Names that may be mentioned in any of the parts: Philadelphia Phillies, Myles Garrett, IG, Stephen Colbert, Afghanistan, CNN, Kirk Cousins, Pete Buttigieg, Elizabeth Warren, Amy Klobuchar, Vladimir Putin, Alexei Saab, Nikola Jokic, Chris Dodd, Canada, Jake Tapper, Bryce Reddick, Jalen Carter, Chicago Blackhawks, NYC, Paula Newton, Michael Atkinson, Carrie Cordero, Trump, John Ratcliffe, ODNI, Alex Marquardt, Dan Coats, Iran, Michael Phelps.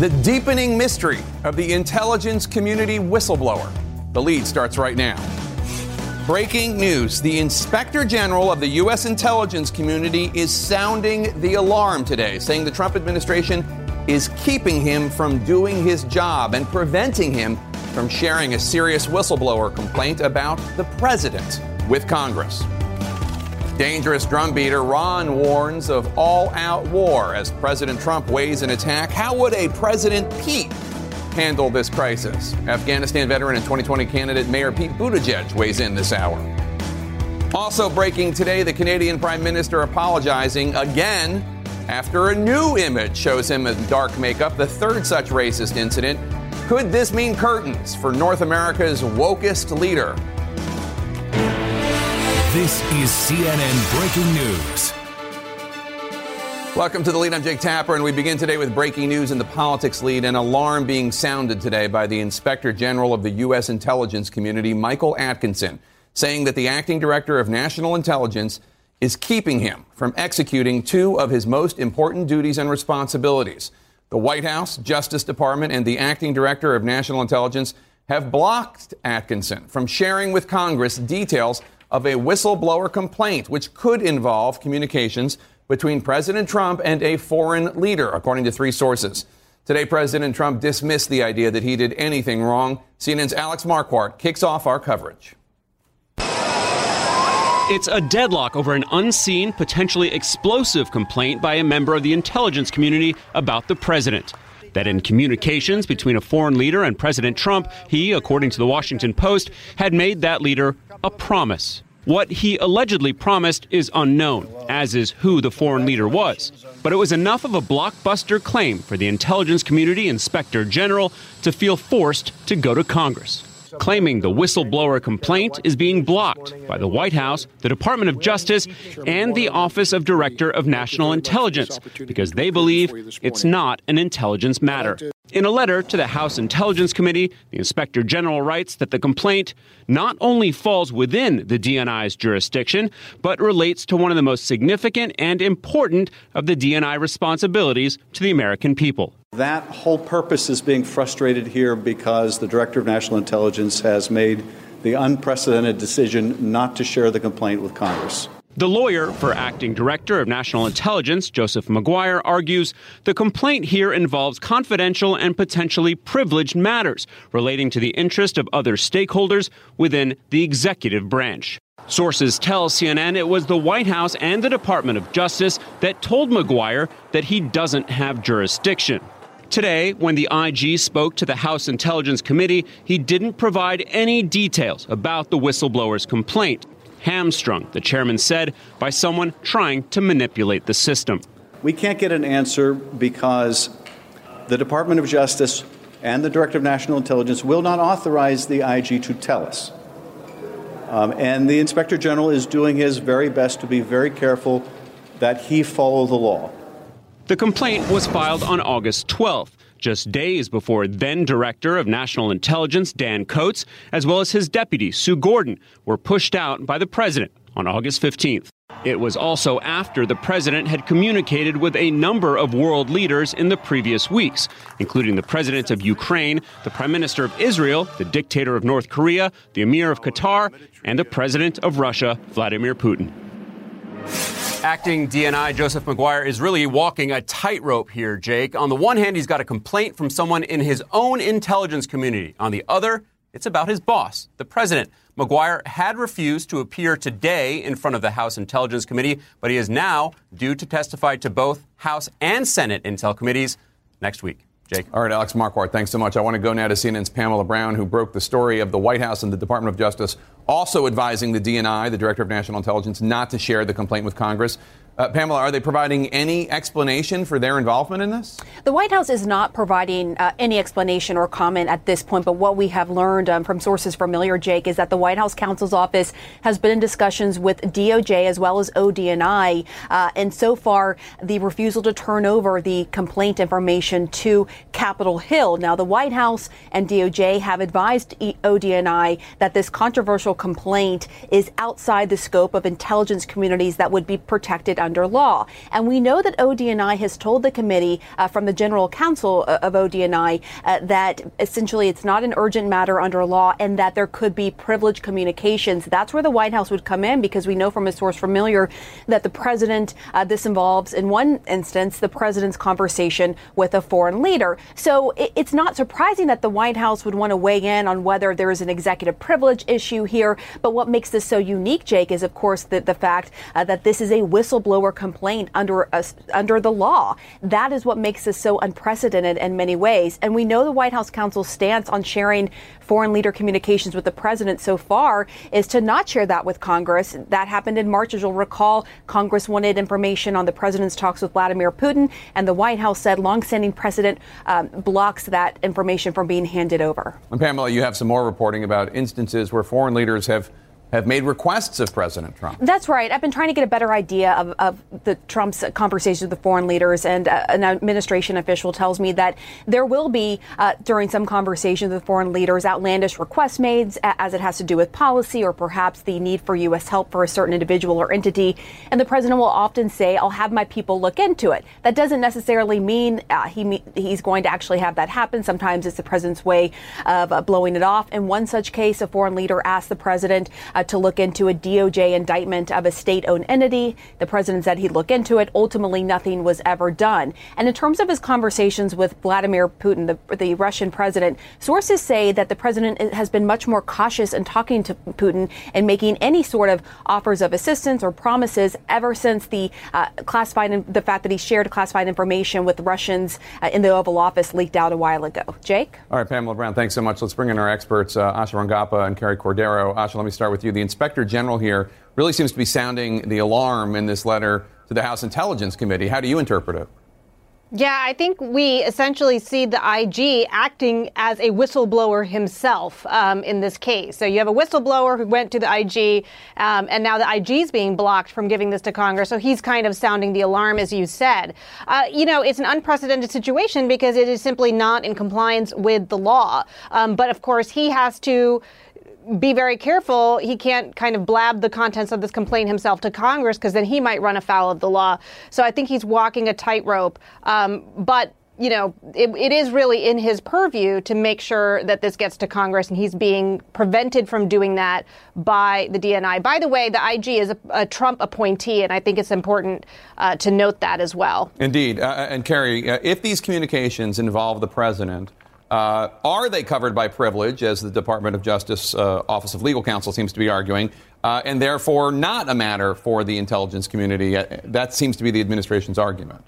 The deepening mystery of the intelligence community whistleblower. The lead starts right now. Breaking news. The Inspector General of the U.S. intelligence community is sounding the alarm today, saying the Trump administration is keeping him from doing his job and preventing him from sharing a serious whistleblower complaint about the president with Congress. Dangerous drumbeat. Iran warns of all-out war as President Trump weighs an attack. How would a President Pete handle this crisis? Afghanistan veteran and 2020 candidate Mayor Pete Buttigieg weighs in this hour. Also breaking today, the Canadian Prime Minister apologizing again after a new image shows him in dark makeup, the third such racist incident. Could this mean curtains for North America's wokest leader? This is CNN Breaking News. Welcome to The Lead. I'm Jake Tapper, and we begin today with breaking news in the politics lead. An alarm being sounded today by the Inspector General of the U.S. intelligence community, Michael Atkinson, saying that the acting director of national intelligence is keeping him from executing two of his most important duties and responsibilities. The White House, Justice Department, and the acting director of national intelligence have blocked Atkinson from sharing with Congress details of a whistleblower complaint, which could involve communications between President Trump and a foreign leader, according to three sources. Today, President Trump dismissed the idea that he did anything wrong. CNN's Alex Marquardt kicks off our coverage. It's a deadlock over an unseen, potentially explosive complaint by a member of the intelligence community about the president. That in communications between a foreign leader and President Trump, he, according to the Washington Post, had made that leader a promise. What he allegedly promised is unknown, as is who the foreign leader was. But it was enough of a blockbuster claim for the intelligence community inspector general to feel forced to go to Congress, claiming the whistleblower complaint is being blocked by the White House, the Department of Justice, and the Office of Director of National Intelligence, because they believe it's not an intelligence matter. In a letter to the House Intelligence Committee, the Inspector General writes that the complaint not only falls within the DNI's jurisdiction, but relates to one of the most significant and important of the DNI responsibilities to the American people. That whole purpose is being frustrated here because the Director of National Intelligence has made the unprecedented decision not to share the complaint with Congress. The lawyer for Acting Director of National Intelligence, Joseph Maguire, argues the complaint here involves confidential and potentially privileged matters relating to the interest of other stakeholders within the executive branch. Sources tell CNN it was the White House and the Department of Justice that told Maguire that he doesn't have jurisdiction. Today, when the IG spoke to the House Intelligence Committee, he didn't provide any details about the whistleblower's complaint. Hamstrung, the chairman said, by someone trying to manipulate the system. We can't get an answer because the Department of Justice and the Director of National Intelligence will not authorize the IG to tell us. And the Inspector General is doing his very best to be very careful that he follow the law. The complaint was filed on August 12th, just days before then-Director of National Intelligence Dan Coats, as well as his deputy, Sue Gordon, were pushed out by the president on August 15th. It was also after the president had communicated with a number of world leaders in the previous weeks, including the president of Ukraine, the prime minister of Israel, the dictator of North Korea, the emir of Qatar, and the president of Russia, Vladimir Putin. Acting DNI Joseph Maguire is really walking a tightrope here, Jake. On the one hand, he's got a complaint from someone in his own intelligence community. On the other, it's about his boss, the president. Maguire had refused to appear today in front of the House Intelligence Committee, but he is now due to testify to both House and Senate Intel Committees next week. Jake. All right, Alex Marquardt, thanks so much. I want to go now to CNN's Pamela Brown, who broke the story of the White House and the Department of Justice also advising the DNI, the Director of National Intelligence, not to share the complaint with Congress. Pamela, are they providing any explanation for their involvement in this? The White House is not providing any explanation or comment at this point. But what we have learned from sources familiar, Jake, is that the White House counsel's office has been in discussions with DOJ as well as ODNI. And so far, the refusal to turn over the complaint information to Capitol Hill. Now, the White House and DOJ have advised ODNI that this controversial complaint is outside the scope of intelligence communities that would be protected under law. And we know that ODNI has told the committee from the general counsel of ODNI that essentially it's not an urgent matter under law and that there could be privileged communications. That's where the White House would come in, because we know from a source familiar that the president, this involves in one instance, the president's conversation with a foreign leader. So it's not surprising that the White House would want to weigh in on whether there is an executive privilege issue here. But what makes this so unique, Jake, is, of course, the fact that this is a whistleblower complaint under the law. That is what makes this so unprecedented in many ways. And we know the White House counsel's stance on sharing foreign leader communications with the president so far is to not share that with Congress. That happened in March, as you'll recall. Congress wanted information on the president's talks with Vladimir Putin, and the White House said longstanding precedent blocks that information from being handed over. And Pamela, you have some more reporting about instances where foreign leaders have made requests of President Trump. That's right. I've been trying to get a better idea of the Trump's conversations with the foreign leaders, and an administration official tells me that there will be, during some conversations with foreign leaders, outlandish requests made as it has to do with policy or perhaps the need for U.S. help for a certain individual or entity. And the president will often say, I'll have my people look into it. That doesn't necessarily mean he's going to actually have that happen. Sometimes it's the president's way of blowing it off. In one such case, a foreign leader asked the president to look into a DOJ indictment of a state-owned entity. The president said he'd look into it. Ultimately, nothing was ever done. And in terms of his conversations with Vladimir Putin, the Russian president, sources say that the president has been much more cautious in talking to Putin and making any sort of offers of assistance or promises ever since the fact that he shared classified information with Russians in the Oval Office leaked out a while ago. Jake? All right, Pamela Brown, thanks so much. Let's bring in our experts, Asha Rangappa and Carrie Cordero. Asha, let me start with you. The inspector general here really seems to be sounding the alarm in this letter to the House Intelligence Committee. How do you interpret it? Yeah, I think we essentially see the IG acting as a whistleblower himself in this case. So you have a whistleblower who went to the IG, and now the IG is being blocked from giving this to Congress. So he's kind of sounding the alarm, as you said. It's an unprecedented situation because it is simply not in compliance with the law. But of course, he has to be very careful. He can't kind of blab the contents of this complaint himself to Congress, because then he might run afoul of the law. So I think he's walking a tightrope. But, you know, it is really in his purview to make sure that this gets to Congress, and he's being prevented from doing that by the DNI. By the way, the IG is a Trump appointee, and I think it's important to note that as well. Indeed. And Carrie, if these communications involve the president, are they covered by privilege, as the Department of Justice Office of Legal Counsel seems to be arguing, and therefore not a matter for the intelligence community? That seems to be the administration's argument.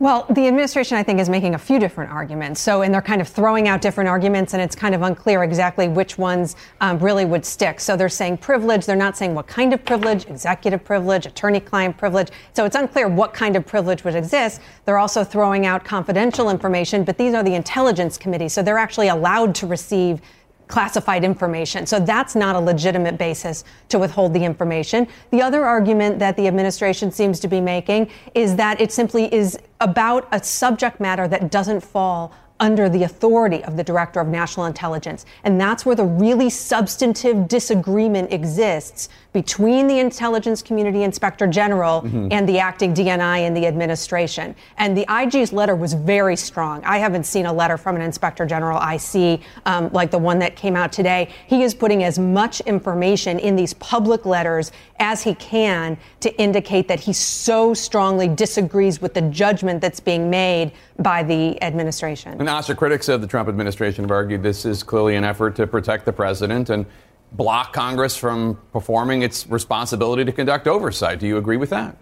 Well, the administration, I think, is making a few different arguments. And they're kind of throwing out different arguments, and it's kind of unclear exactly which ones really would stick. So they're saying privilege. They're not saying what kind of privilege, executive privilege, attorney-client privilege. So it's unclear what kind of privilege would exist. They're also throwing out confidential information, but these are the Intelligence Committee. So they're actually allowed to receive classified information. So that's not a legitimate basis to withhold the information. The other argument that the administration seems to be making is that it simply is about a subject matter that doesn't fall under the authority of the Director of National Intelligence. And that's where the really substantive disagreement exists between the Intelligence Community Inspector General and the acting DNI and the administration. And the IG's letter was very strong. I haven't seen a letter from an Inspector General I see like the one that came out today. He is putting as much information in these public letters as he can to indicate that he so strongly disagrees with the judgment that's being made by the administration. And Asha, critics of the Trump administration have argued this is clearly an effort to protect the president and block Congress from performing its responsibility to conduct oversight. Do you agree with that?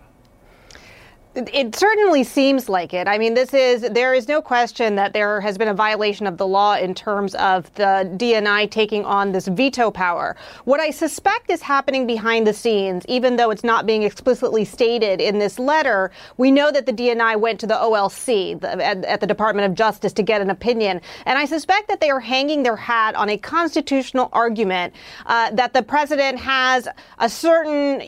It certainly seems like it. I mean, there is no question that there has been a violation of the law in terms of the DNI taking on this veto power. What I suspect is happening behind the scenes, even though it's not being explicitly stated in this letter, we know that the DNI went to the OLC at the Department of Justice to get an opinion. And I suspect that they are hanging their hat on a constitutional argument that the president has a certain,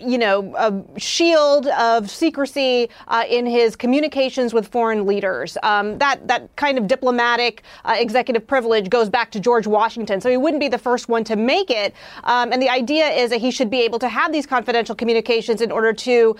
shield of secrecy in his communications with foreign leaders. That kind of diplomatic executive privilege goes back to George Washington, so he wouldn't be the first one to make it. And the idea is that he should be able to have these confidential communications in order to,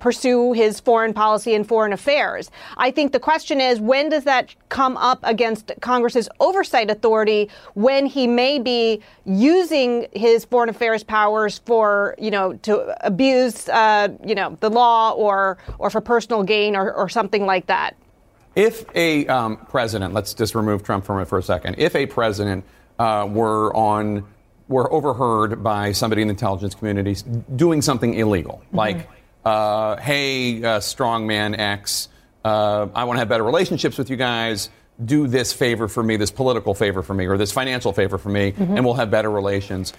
pursue his foreign policy and foreign affairs. I think the question is, when does that come up against Congress's oversight authority, when he may be using his foreign affairs powers for, to abuse, the law or for personal gain or something like that? If a president, let's just remove Trump from it for a second, if a president were overheard by somebody in the intelligence community doing something illegal, like, hey, strongman X, I want to have better relationships with you guys, do this favor for me, this political favor for me, or this financial favor for me, and we'll have better relations.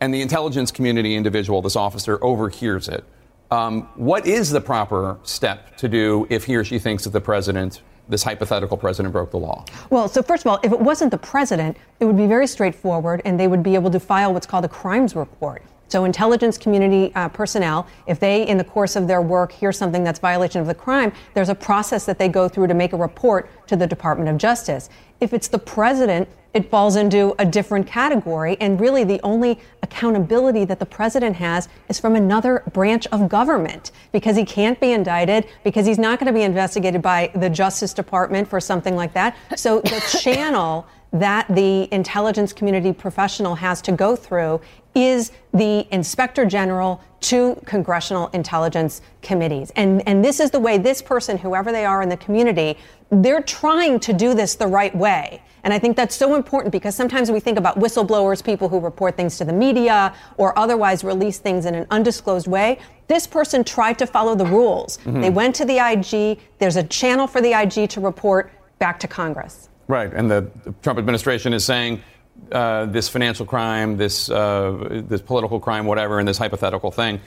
And the intelligence community individual, this officer, overhears it. What is the proper step to do if he or she thinks that the president, this hypothetical president, broke the law? Well, so first of all, if it wasn't the president, it would be very straightforward, and they would be able to file what's called a crimes report. So intelligence community personnel, if they, in the course of their work, hear something that's violation of the crime, there's a process that they go through to make a report to the Department of Justice. If it's the president, it falls into a different category. And really, the only accountability that the president has is from another branch of government, because he can't be indicted, because he's not going to be investigated by the Justice Department for something like that. So the channel that the intelligence community professional has to go through is the inspector general to congressional intelligence committees. And this is the way this person, whoever they are in the community, they're trying to do this the right way. And I think that's so important, because sometimes we think about whistleblowers, people who report things to the media or otherwise release things in an undisclosed way. This person tried to follow the rules. They went to the IG. There's a channel for the IG to report back to Congress. Right. And the Trump administration is saying this financial crime, this political crime, whatever, and this hypothetical thing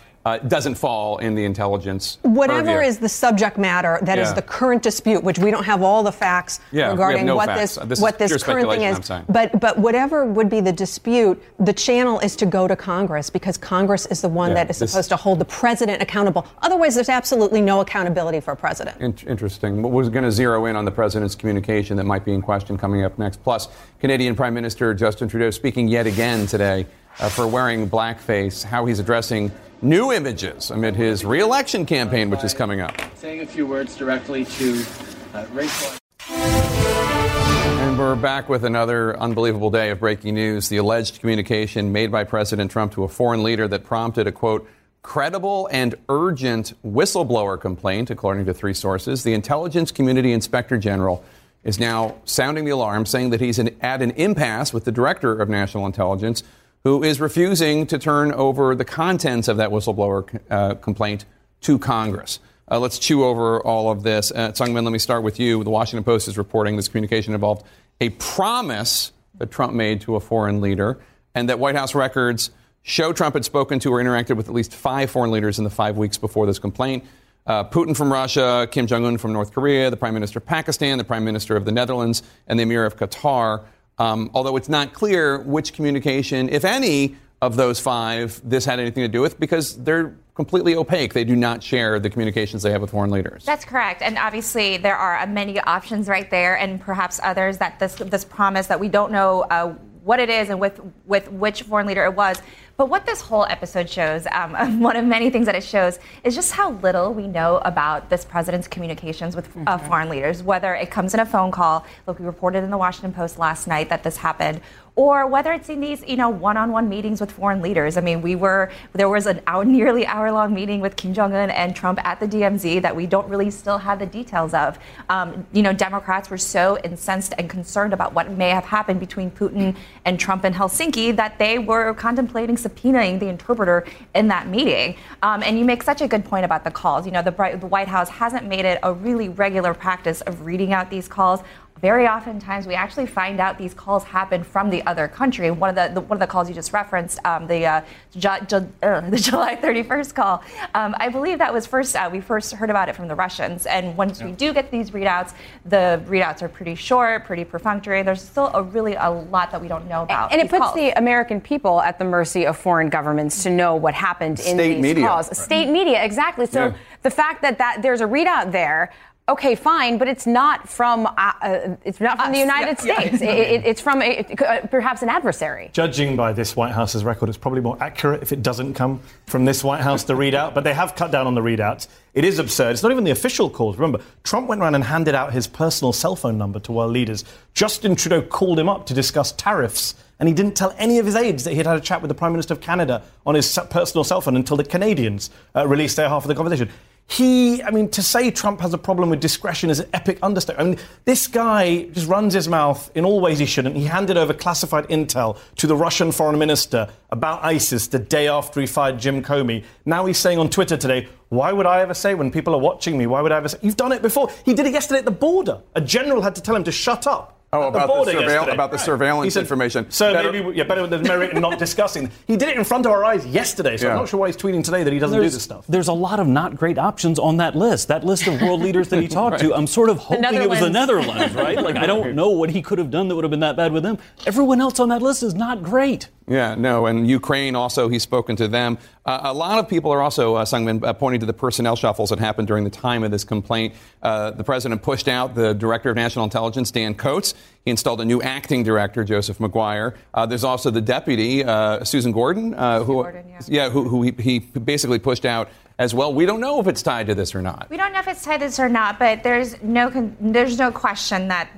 doesn't fall in the intelligence. Whatever purview. Is the subject matter that is the current dispute, which we don't have all the facts regarding no what facts. This current thing is. But whatever would be the dispute, the channel is to go to Congress, because Congress is the one that is supposed to hold the president accountable. Otherwise, there's absolutely no accountability for a president. Interesting. We're going to zero in on the president's communication that might be in question coming up next. Plus, Canadian Prime Minister Justin Trudeau speaking yet again today for wearing blackface, how he's addressing new images amid his re-election campaign, which is coming up. Saying a few words directly to racial. And we're back with another unbelievable day of breaking news. The alleged communication made by President Trump to a foreign leader that prompted a, quote, credible and urgent whistleblower complaint, according to three sources. The intelligence community inspector general is now sounding the alarm, saying that he's at an impasse with the director of national intelligence, who is refusing to turn over the contents of that whistleblower complaint to Congress. Let's chew over all of this. Tsungmin, let me start with you. The Washington Post is reporting this communication involved a promise that Trump made to a foreign leader, and that White House records show Trump had spoken to or interacted with at least 5 foreign leaders in the 5 weeks before this complaint. Putin from Russia, Kim Jong-un from North Korea, the Prime Minister of Pakistan, the Prime Minister of the Netherlands, and the Emir of Qatar. Although it's not clear which communication, if any, of those 5 this had anything to do with, because they're completely opaque. They do not share the communications they have with foreign leaders. That's correct. And obviously, there are many options right there, and perhaps others, that this promise that we don't know what it is and with which foreign leader it was. But what this whole episode shows, one of many things that it shows, is just how little we know about this president's communications with foreign leaders, whether it comes in a phone call, like we reported in the Washington Post last night that this happened, or whether it's in these, one-on-one meetings with foreign leaders. I mean, there was an nearly hour-long meeting with Kim Jong-un and Trump at the DMZ that we don't really still have the details of. Democrats were so incensed and concerned about what may have happened between Putin and Trump in Helsinki that they were contemplating subpoenaing the interpreter in that meeting. And you make such a good point about the calls. The White House hasn't made it a really regular practice of reading out these calls. very oftentimes we actually find out these calls happen from the other country. One of the calls you just referenced, the July 31st call, I believe that was we first heard about it from the Russians. And once we do get these readouts, the readouts are pretty short, pretty perfunctory. There's still a lot that we don't know about. And it puts the American people at the mercy of foreign governments to know what happened in these calls. Right. State media, exactly. So the fact that there's a readout there. Okay, fine, but it's not from the United States. Yeah. It's from perhaps an adversary. Judging by this White House's record, it's probably more accurate if it doesn't come from this White House, the readout. But they have cut down on the readouts. It is absurd. It's not even the official calls. Remember, Trump went around and handed out his personal cell phone number to world leaders. Justin Trudeau called him up to discuss tariffs, and he didn't tell any of his aides that he had had a chat with the Prime Minister of Canada on his personal cell phone until the Canadians released their half of the conversation. To say Trump has a problem with discretion is an epic understatement. This guy just runs his mouth in all ways he shouldn't. He handed over classified intel to the Russian foreign minister about ISIS the day after he fired Jim Comey. Now he's saying on Twitter today, why would I ever say when people are watching me, why would I ever say? You've done it before. He did it yesterday at the border. A general had to tell him to shut up. About the surveillance information. So better than merit and not discussing. He did it in front of our eyes yesterday, so I'm not sure why he's tweeting today that he doesn't do this stuff. There's a lot of not great options on that list of world leaders that he talked to. I'm sort of hoping it was the Netherlands, right? Like, I don't know what he could have done that would have been that bad with them. Everyone else on that list is not great. Yeah, no, and Ukraine also, he's spoken to them. A lot of people are also, Sungmin, pointing to the personnel shuffles that happened during the time of this complaint. The president pushed out the director of national intelligence, Dan Coats. He installed a new acting director, Joseph Maguire. There's also the deputy, Susan Gordon, who he basically pushed out as well. We don't know if it's tied to this or not. But there's no question that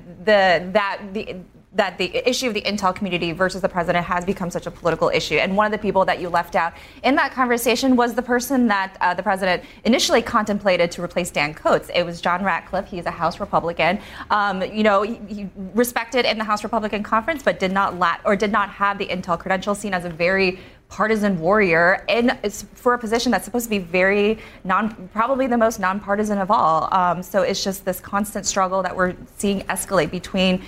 the issue of the intel community versus the president has become such a political issue. And one of the people that you left out in that conversation was the person that the president initially contemplated to replace Dan Coats. It was John Ratcliffe. He's a House Republican. He respected in the House Republican conference, but did not have the intel credentials, seen as a very partisan warrior, and it's for a position that's supposed to be probably the most nonpartisan of all. So it's just this constant struggle that we're seeing escalate between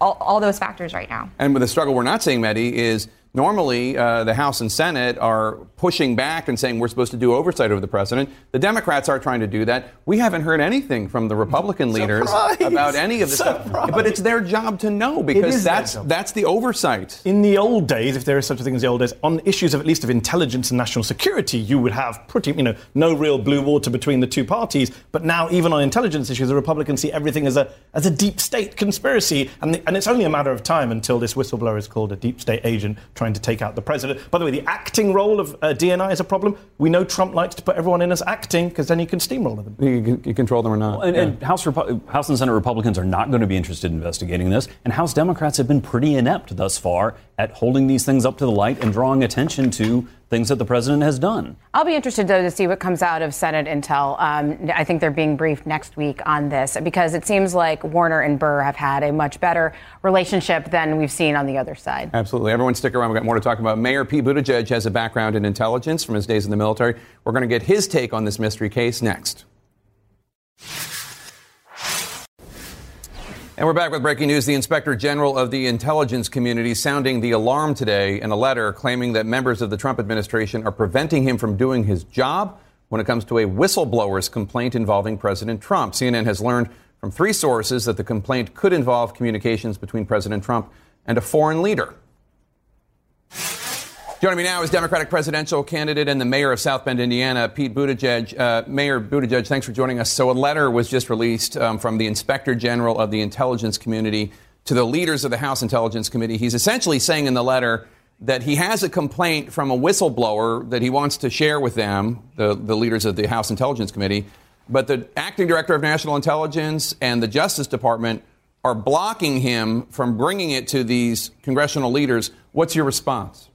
all those factors right now. And with the struggle we're not seeing, Mehdi, is normally the House and Senate are pushing back and saying we're supposed to do oversight over the president. The Democrats are trying to do that. We haven't heard anything from the Republican leaders about any of this stuff. But it's their job to know, because that's the oversight. In the old days, if there is such a thing as the old days, on issues of at least of intelligence and national security, you would have no real blue water between the two parties. But now, even on intelligence issues, the Republicans see everything as a deep state conspiracy. And it's only a matter of time until this whistleblower is called a deep state agent trying to take out the president. By the way, the acting role of DNI is a problem. We know Trump likes to put everyone in as acting because then he can steamroll them. You control them or not. Well, and House and Senate Republicans are not going to be interested in investigating this. And House Democrats have been pretty inept thus far at holding these things up to the light and drawing attention to things that the president has done. I'll be interested, though, to see what comes out of Senate Intel. I think they're being briefed next week on this, because it seems like Warner and Burr have had a much better relationship than we've seen on the other side. Absolutely. Everyone stick around. We've got more to talk about. Mayor Pete Buttigieg has a background in intelligence from his days in the military. We're going to get his take on this mystery case next. And we're back with breaking news. The Inspector General of the Intelligence Community sounding the alarm today in a letter claiming that members of the Trump administration are preventing him from doing his job when it comes to a whistleblower's complaint involving President Trump. CNN has learned from three sources that the complaint could involve communications between President Trump and a foreign leader. Joining me now is Democratic presidential candidate and the mayor of South Bend, Indiana, Pete Buttigieg. Mayor Buttigieg, thanks for joining us. So a letter was just released from the Inspector General of the Intelligence Community to the leaders of the House Intelligence Committee. He's essentially saying in the letter that he has a complaint from a whistleblower that he wants to share with them, the leaders of the House Intelligence Committee. But the acting director of national intelligence and the Justice Department are blocking him from bringing it to these congressional leaders. What's your response?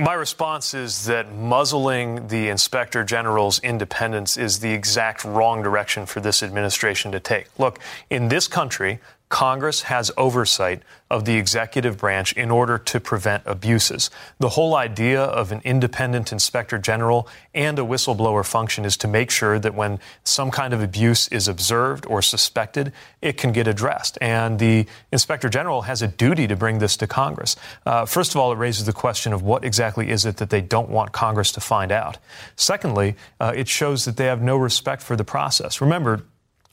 My response is that muzzling the Inspector General's independence is the exact wrong direction for this administration to take. Look, in this country, Congress has oversight of the executive branch in order to prevent abuses. The whole idea of an independent inspector general and a whistleblower function is to make sure that when some kind of abuse is observed or suspected, it can get addressed. And the inspector general has a duty to bring this to Congress. First of all, it raises the question of what exactly is it that they don't want Congress to find out. Secondly, it shows that they have no respect for the process. Remember,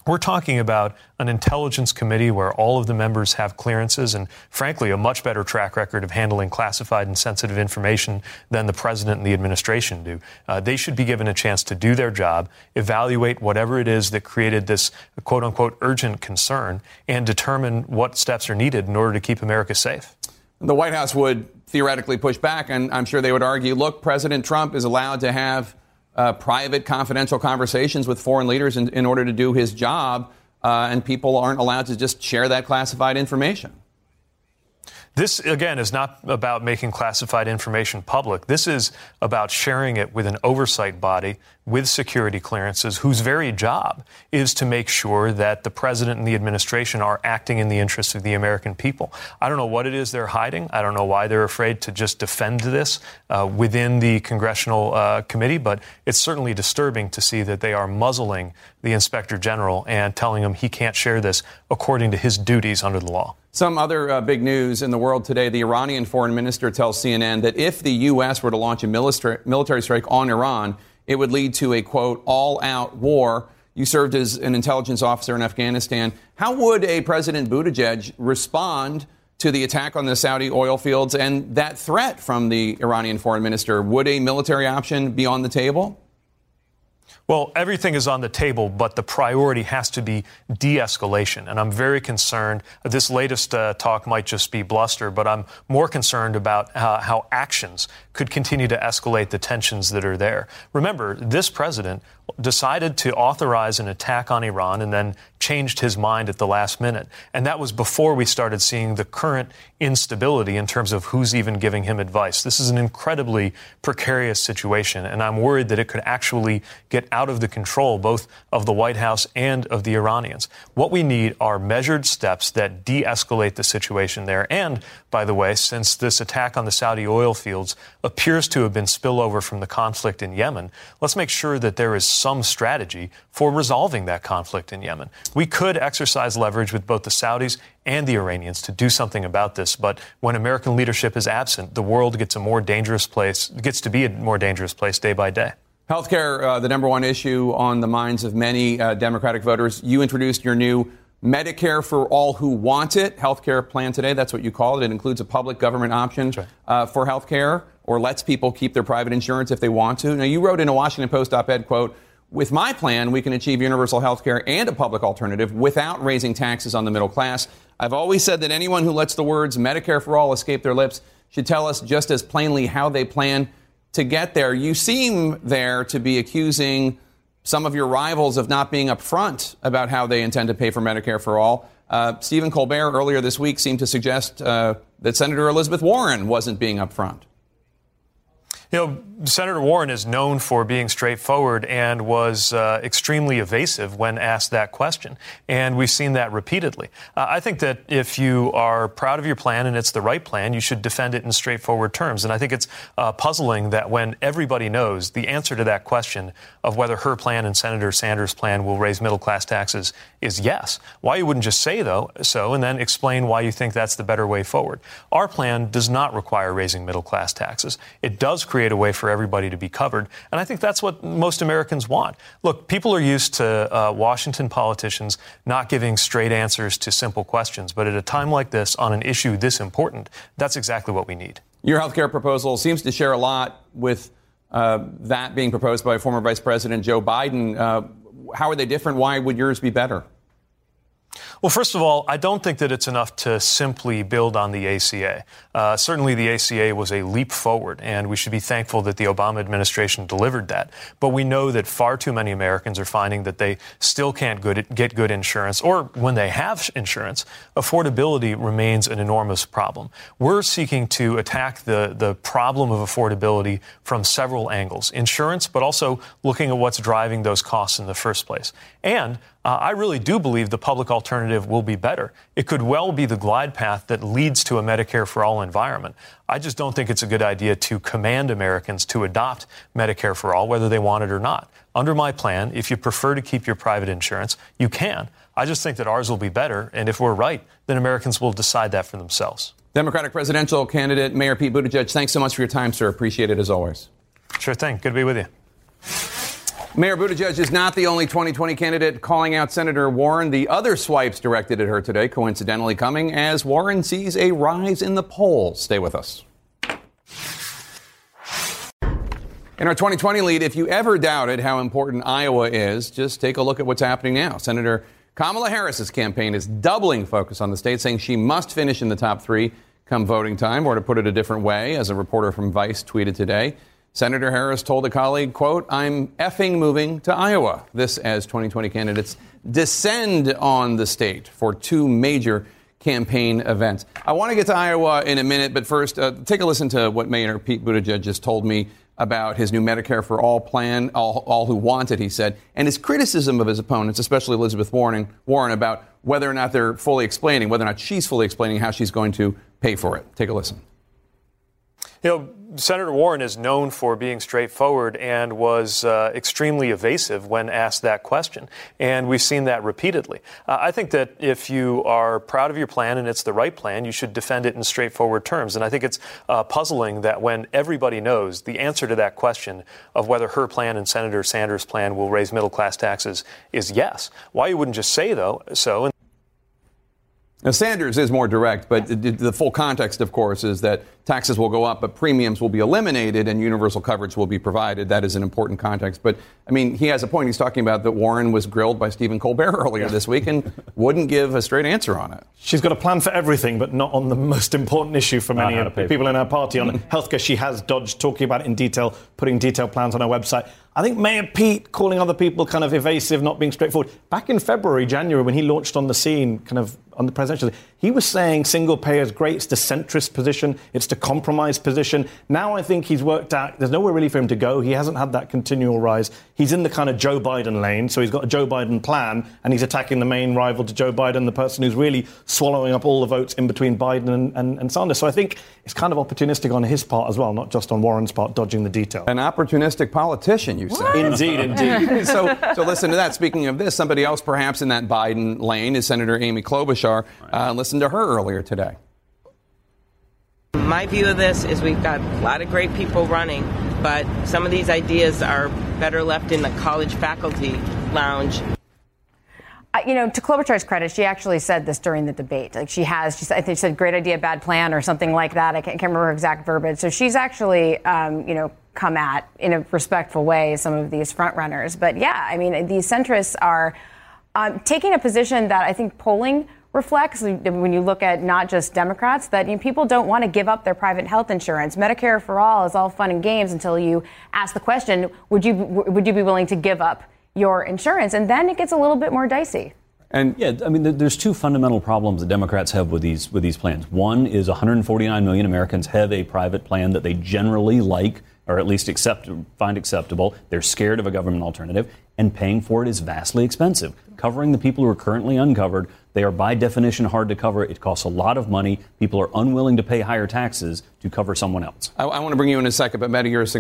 we're talking about an intelligence committee where all of the members have clearances and, frankly, a much better track record of handling classified and sensitive information than the president and the administration do. They should be given a chance to do their job, evaluate whatever it is that created this, quote unquote, urgent concern, and determine what steps are needed in order to keep America safe. The White House would theoretically push back, and I'm sure they would argue, look, President Trump is allowed to have private confidential conversations with foreign leaders in order to do his job, and people aren't allowed to just share that classified information. This, again, is not about making classified information public. This is about sharing it with an oversight body with security clearances whose very job is to make sure that the president and the administration are acting in the interests of the American people. I don't know what it is they're hiding. I don't know why they're afraid to just defend this within the congressional committee, but it's certainly disturbing to see that they are muzzling the inspector general and telling him he can't share this according to his duties under the law. Some other big news in the world today, the Iranian foreign minister tells CNN that if the U.S. were to launch a military strike on Iran, it would lead to a, quote, all-out war. You served as an intelligence officer in Afghanistan. How would a President Buttigieg respond to the attack on the Saudi oil fields and that threat from the Iranian foreign minister? Would a military option be on the table? Well, everything is on the table, but the priority has to be de-escalation. And I'm very concerned. This latest talk might just be bluster, but I'm more concerned about how actions could continue to escalate the tensions that are there. Remember, this president decided to authorize an attack on Iran and then changed his mind at the last minute. And that was before we started seeing the current instability in terms of who's even giving him advice. This is an incredibly precarious situation, and I'm worried that it could actually get out of the control both of the White House and of the Iranians. What we need are measured steps that de-escalate the situation there. And, by the way, since this attack on the Saudi oil fields appears to have been spillover from the conflict in Yemen, let's make sure that there is some strategy for resolving that conflict in Yemen. We could exercise leverage with both the Saudis and the Iranians to do something about this. But when American leadership is absent, the world gets a more dangerous place, gets to be a more dangerous place day by day. Healthcare, the number one issue on the minds of many Democratic voters. You introduced your new Medicare for All Who Want It healthcare plan today. That's what you call it. It includes a public government option for healthcare, or lets people keep their private insurance if they want to. Now, you wrote in a Washington Post op-ed, quote, with my plan, we can achieve universal health care and a public alternative without raising taxes on the middle class. I've always said that anyone who lets the words Medicare for All escape their lips should tell us just as plainly how they plan to get there. You seem there to be accusing some of your rivals of not being upfront about how they intend to pay for Medicare for All. Stephen Colbert earlier this week seemed to suggest that Senator Elizabeth Warren wasn't being upfront. You know, Senator Warren is known for being straightforward and was extremely evasive when asked that question. And we've seen that repeatedly. I think that if you are proud of your plan and it's the right plan, you should defend it in straightforward terms. And I think it's puzzling that when everybody knows the answer to that question of whether her plan and Senator Sanders' plan will raise middle class taxes is yes. Why you wouldn't just say so and then explain why you think that's the better way forward. Our plan does not require raising middle class taxes. It does create a way for everybody to be covered. And I think that's what most Americans want. Look, people are used to Washington politicians not giving straight answers to simple questions. But at a time like this, on an issue this important, that's exactly what we need. Your health care proposal seems to share a lot with that being proposed by former Vice President Joe Biden. How are they different? Why would yours be better? Well, first of all, I don't think that it's enough to simply build on the ACA. Certainly the ACA was a leap forward, and we should be thankful that the Obama administration delivered that. But we know that far too many Americans are finding that they still can't get good insurance, or when they have insurance, affordability remains an enormous problem. We're seeking to attack the problem of affordability from several angles, insurance, but also looking at what's driving those costs in the first place. And I really do believe the public alternative will be better. It could well be the glide path that leads to a Medicare for all environment. I just don't think it's a good idea to command Americans to adopt Medicare for all, whether they want it or not. Under my plan, if you prefer to keep your private insurance, you can. I just think that ours will be better. And if we're right, then Americans will decide that for themselves. Democratic presidential candidate Mayor Pete Buttigieg, thanks so much for your time, sir. Appreciate it as always. Sure thing. Good to be with you. Mayor Buttigieg is not the only 2020 candidate calling out Senator Warren. The other swipes directed at her today, coincidentally coming as Warren sees a rise in the polls. Stay with us. In our 2020 lead, if you ever doubted how important Iowa is, just take a look at what's happening now. Senator Kamala Harris's campaign is doubling focus on the state, saying she must finish in the top three come voting time, or to put it a different way, as a reporter from Vice tweeted today, Senator Harris told a colleague, quote, "I'm effing moving to Iowa." This as 2020 candidates descend on the state for two major campaign events. I want to get to Iowa in a minute, but first, take a listen to what Mayor Pete Buttigieg just told me about his new Medicare for All plan, all who want it, he said, and his criticism of his opponents, especially Elizabeth Warren, about whether or not they're fully explaining, whether or not she's fully explaining how she's going to pay for it. Take a listen. You know, Senator Warren is known for being straightforward and was extremely evasive when asked that question. And we've seen that repeatedly. I think that if you are proud of your plan and it's the right plan, you should defend it in straightforward terms. And I think it's puzzling that when everybody knows the answer to that question of whether her plan and Senator Sanders' plan will raise middle class taxes is yes. Why you wouldn't just say, though, so. Now, Sanders is more direct, but the full context, of course, is that taxes will go up, but premiums will be eliminated and universal coverage will be provided. That is an important context. But, I mean, he has a point. He's talking about that Warren was grilled by Stephen Colbert earlier this week and wouldn't give a straight answer on it. She's got a plan for everything, but not on the most important issue for many of the people in her party. On healthcare, she has dodged talking about it in detail, putting detailed plans on her website. I think Mayor Pete calling other people kind of evasive, not being straightforward. Back in February, January, when he launched on the scene, kind of on the presidential, he was saying single payer is great. It's the centrist position. It's the compromise position. Now I think he's worked out there's nowhere really for him to go. He hasn't had that continual rise. He's in the kind of Joe Biden lane. So he's got a Joe Biden plan and he's attacking the main rival to Joe Biden, the person who's really swallowing up all the votes in between Biden and Sanders. So I think it's kind of opportunistic on his part as well, not just on Warren's part, dodging the detail. An opportunistic politician, you say. Indeed, indeed. So listen to that. Speaking of this, somebody else perhaps in that Biden lane is Senator Amy Klobuchar. Listen to her earlier today. My view of this is we've got a lot of great people running, but some of these ideas are better left in the college faculty lounge. You know, to Klobuchar's credit, she actually said this during the debate. Like she said, I think she said, "Great idea, bad plan," or something like that. I can't remember her exact verbiage. So she's actually, come at in a respectful way some of these front runners. But yeah, I mean, these centrists are taking a position that I think polling reflects when you look at not just Democrats, that people don't want to give up their private health insurance. Medicare for all is all fun and games until you ask the question, would you be willing to give up your insurance? And then it gets a little bit more dicey. And yeah, I mean, there's two fundamental problems that Democrats have with these plans. One is 149 million Americans have a private plan that they generally like, or at least find acceptable. They're scared of a government alternative, and paying for it is vastly expensive. Covering the people who are currently uncovered, they are by definition hard to cover. It costs a lot of money. People are unwilling to pay higher taxes to cover someone else. I want to bring you in a second, but Maddie, I just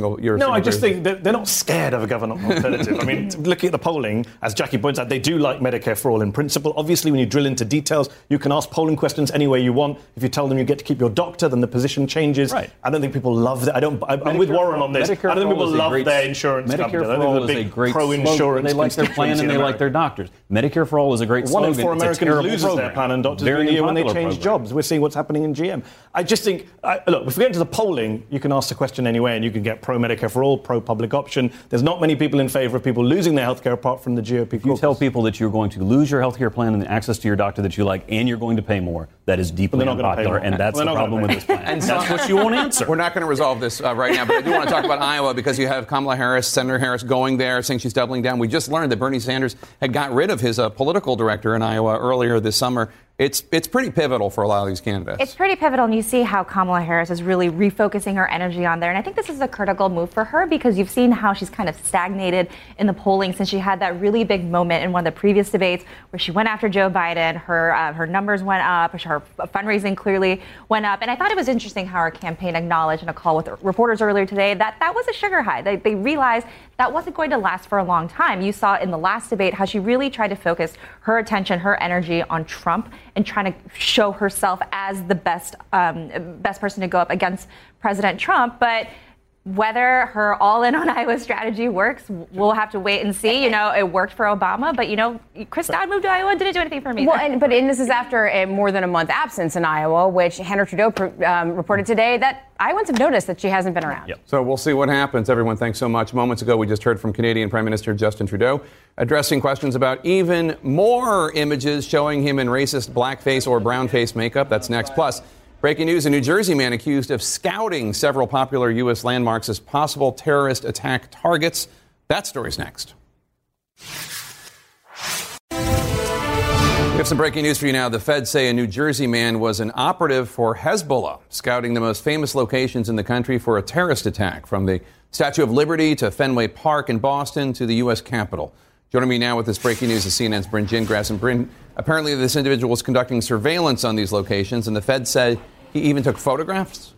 think they're not scared of a government alternative. I mean, looking at the polling, as Jackie points out, they do like Medicare for all in principle. Obviously, when you drill into details, you can ask polling questions any way you want. If you tell them you get to keep your doctor, then the position changes. Right. I don't think people love that. I'm with Warren on this. I don't think people love their insurance company. Medicare for all is a great pro-insurance. They like their plan and they like their doctors. Medicare for all is a great slogan. One in four Americans loses their plan and doctors in the year when they change jobs. We're seeing what's happening in GM. I just think, look, if we get into the polling, you can ask the question anyway, and you can get pro-Medicare for all, pro-public option. There's not many people in favor of people losing their health care apart from the GOP caucus. If you tell people that you're going to lose your health care plan and the access to your doctor that you like, and you're going to pay more, that is deeply unpopular, and that's the problem with this plan. And that's what you won't answer. We're not going to resolve this right now, but I do want to talk about Iowa, because you have Kamala Harris, Senator Harris, going there, saying she's doubling down. We just learned that Bernie Sanders had got rid of his political director in Iowa earlier this summer. It's pretty pivotal for a lot of these candidates. It's pretty pivotal, and you see how Kamala Harris is really refocusing her energy on there. And I think this is a critical move for her because you've seen how she's kind of stagnated in the polling since she had that really big moment in one of the previous debates where she went after Joe Biden. Her numbers went up. Her fundraising clearly went up. And I thought it was interesting how her campaign acknowledged in a call with reporters earlier today that was a sugar high. They realized that wasn't going to last for a long time. You saw in the last debate how she really tried to focus her attention, her energy on Trump and trying to show herself as the best person to go up against President Trump. But whether her all-in on Iowa strategy works, we'll have to wait and see. You know, it worked for Obama, but, you know, Chris Dodd moved to Iowa and didn't do anything for me. Well, and this is after a more than a month absence in Iowa, which Hannah Trudeau reported today that Iowans have noticed that she hasn't been around. Yep. So we'll see what happens. Everyone, thanks so much. Moments ago, we just heard from Canadian Prime Minister Justin Trudeau addressing questions about even more images showing him in racist blackface or brownface makeup. That's next. Plus, breaking news, a New Jersey man accused of scouting several popular U.S. landmarks as possible terrorist attack targets. That story's next. We have some breaking news for you now. The feds say a New Jersey man was an operative for Hezbollah, scouting the most famous locations in the country for a terrorist attack, from the Statue of Liberty to Fenway Park in Boston to the U.S. Capitol. Joining me now with this breaking news is CNN's Bryn Gingras. And Bryn, apparently this individual was conducting surveillance on these locations, and the Fed said he even took photographs?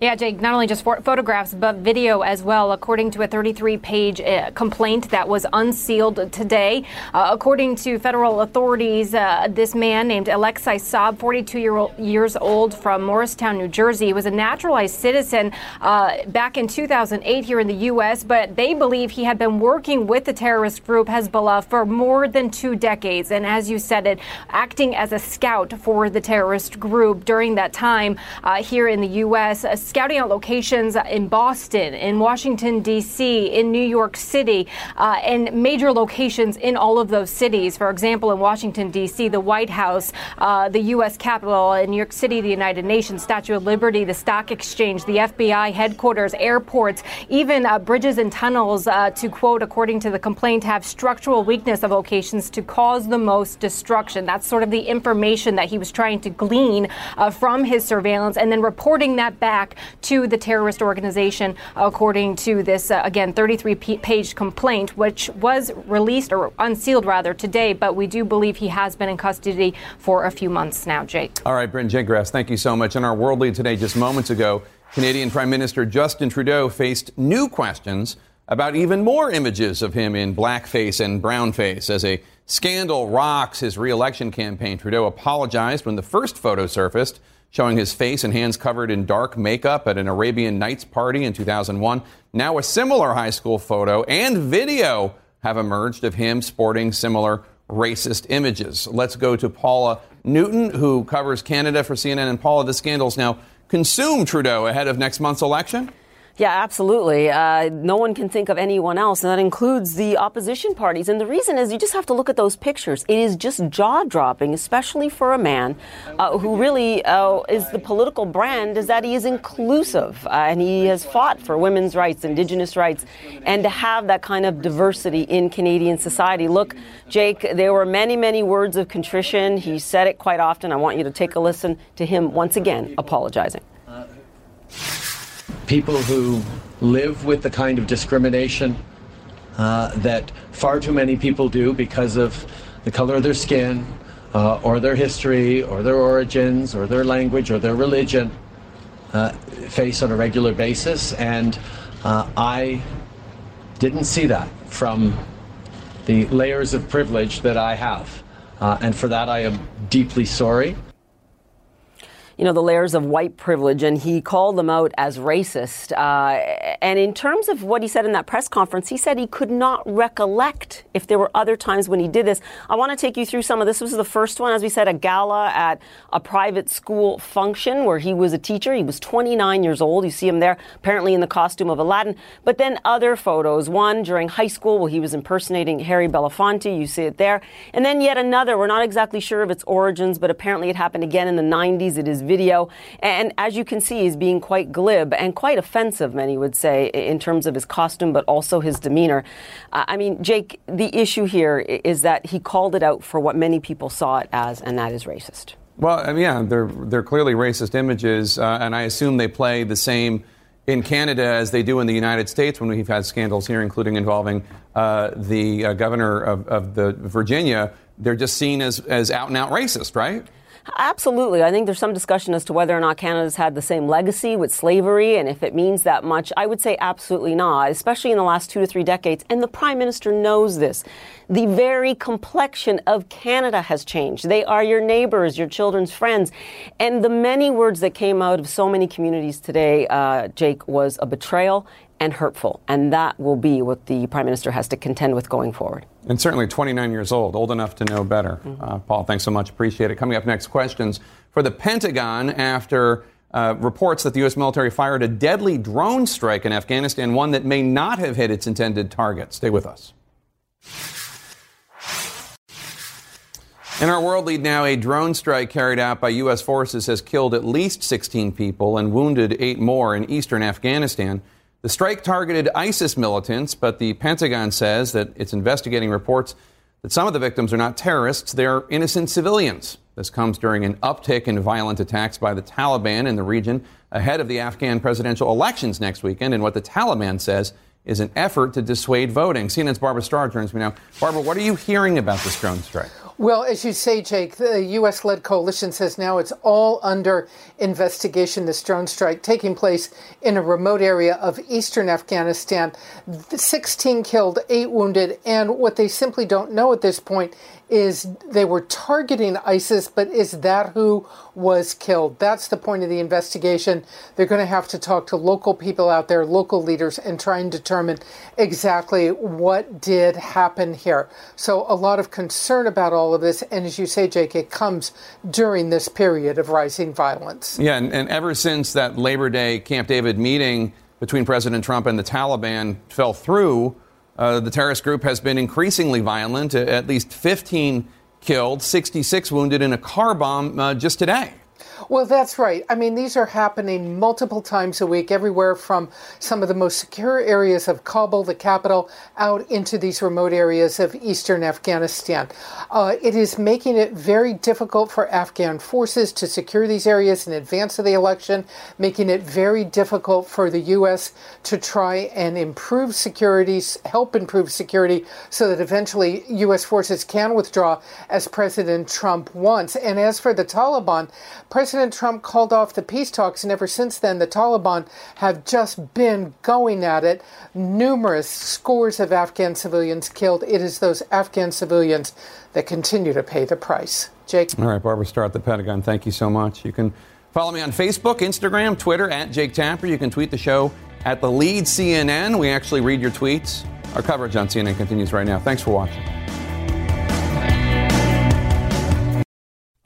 Yeah, Jake, not only just photographs, but video as well, according to a 33-page complaint that was unsealed today. According to federal authorities, this man named Alexei Saab, 42 years old from Morristown, New Jersey, was a naturalized citizen back in 2008 here in the U.S., but they believe he had been working with the terrorist group Hezbollah for more than 2 decades. And as you said it, acting as a scout for the terrorist group during that time here in the U.S., scouting out locations in Boston, in Washington, D.C., in New York City, and major locations in all of those cities. For example, in Washington, D.C., the White House, the U.S. Capitol, in New York City, the United Nations, Statue of Liberty, the Stock Exchange, the FBI headquarters, airports, even bridges and tunnels, to quote, according to the complaint, have structural weakness of locations to cause the most destruction. That's sort of the information that he was trying to glean from his surveillance and then reporting that back to the terrorist organization, according to this, again, 33-page complaint, which was released or unsealed, rather, today. But we do believe he has been in custody for a few months now, Jake. All right, Bryn Gingras, thank you so much. In our world lead today, just moments ago, Canadian Prime Minister Justin Trudeau faced new questions about even more images of him in blackface and brownface. As a scandal rocks his re-election campaign, Trudeau apologized when the first photo surfaced, showing his face and hands covered in dark makeup at an Arabian Nights party in 2001. Now a similar high school photo and video have emerged of him sporting similar racist images. Let's go to Paula Newton, who covers Canada for CNN. And Paula, the scandals now consume Trudeau ahead of next month's election? Yeah, absolutely. No one can think of anyone else, and that includes the opposition parties. And the reason is you just have to look at those pictures. It is just jaw-dropping, especially for a man who really is the political brand, is that he is inclusive, and he has fought for women's rights, Indigenous rights, and to have that kind of diversity in Canadian society. Look, Jake, there were many, many words of contrition. He said it quite often. I want you to take a listen to him once again apologizing. People who live with the kind of discrimination that far too many people do because of the color of their skin, or their history, or their origins, or their language, or their religion, face on a regular basis. And I didn't see that from the layers of privilege that I have. And for that, I am deeply sorry. You know, the layers of white privilege, and he called them out as racist. And in terms of what he said in that press conference, he said he could not recollect if there were other times when he did this. I want to take you through some of this. This was the first one, as we said, a gala at a private school function where he was a teacher. He was 29 years old. You see him there, apparently in the costume of Aladdin. But then other photos, one during high school where he was impersonating Harry Belafonte. You see it there. And then yet another. We're not exactly sure of its origins, but apparently it happened again in the 90s. It is video. And as you can see, he's being quite glib and quite offensive, many would say, in terms of his costume, but also his demeanor. I mean, Jake, the issue here is that he called it out for what many people saw it as, and that is racist. Well, yeah, they're clearly racist images, and I assume they play the same in Canada as they do in the United States when we've had scandals here, including involving the governor of the Virginia. They're just seen as out-and-out racist, right? Absolutely. I think there's some discussion as to whether or not Canada's had the same legacy with slavery and if it means that much. I would say absolutely not, especially in the last 2 to 3 decades. And the Prime Minister knows this. The very complexion of Canada has changed. They are your neighbors, your children's friends. And the many words that came out of so many communities today, Jake, was a betrayal and hurtful. And that will be what the Prime Minister has to contend with going forward. And certainly 29 years old enough to know better. Mm-hmm. Paul, thanks so much. Appreciate it. Coming up next, questions for the Pentagon after reports that the U.S. military fired a deadly drone strike in Afghanistan, one that may not have hit its intended target. Stay with us. In our world lead now, a drone strike carried out by U.S. forces has killed at least 16 people and wounded 8 more in eastern Afghanistan. The strike targeted ISIS militants, but the Pentagon says that it's investigating reports that some of the victims are not terrorists, they're innocent civilians. This comes during an uptick in violent attacks by the Taliban in the region ahead of the Afghan presidential elections next weekend, and what the Taliban says is an effort to dissuade voting. CNN's Barbara Starr joins me now. Barbara, what are you hearing about this drone strike? Well, as you say, Jake, the U.S.-led coalition says now it's all under investigation, this drone strike taking place in a remote area of eastern Afghanistan. 16 killed, 8 wounded, and what they simply don't know at this point is they were targeting ISIS, but is that who was killed? That's the point of the investigation. They're going to have to talk to local people out there, local leaders, and try and determine exactly what did happen here. So a lot of concern about all of this. And as you say, Jake, it comes during this period of rising violence. Yeah, and ever since that Labor Day Camp David meeting between President Trump and the Taliban fell through, the terrorist group has been increasingly violent, at least 15 killed, 66 wounded in a car bomb just today. Well, that's right. I mean, these are happening multiple times a week, everywhere from some of the most secure areas of Kabul, the capital, out into these remote areas of eastern Afghanistan. It is making it very difficult for Afghan forces to secure these areas in advance of the election, making it very difficult for the U.S. to try and improve security, help improve security, so that eventually U.S. forces can withdraw as President Trump wants. And as for the Taliban, President Trump called off the peace talks, and ever since then, the Taliban have just been going at it. Numerous scores of Afghan civilians killed. It is those Afghan civilians that continue to pay the price. Jake. All right, Barbara Starr at the Pentagon. Thank you so much. You can follow me on Facebook, Instagram, Twitter, @JakeTapper. You can tweet the show @TheLeadCNN. We actually read your tweets. Our coverage on CNN continues right now. Thanks for watching.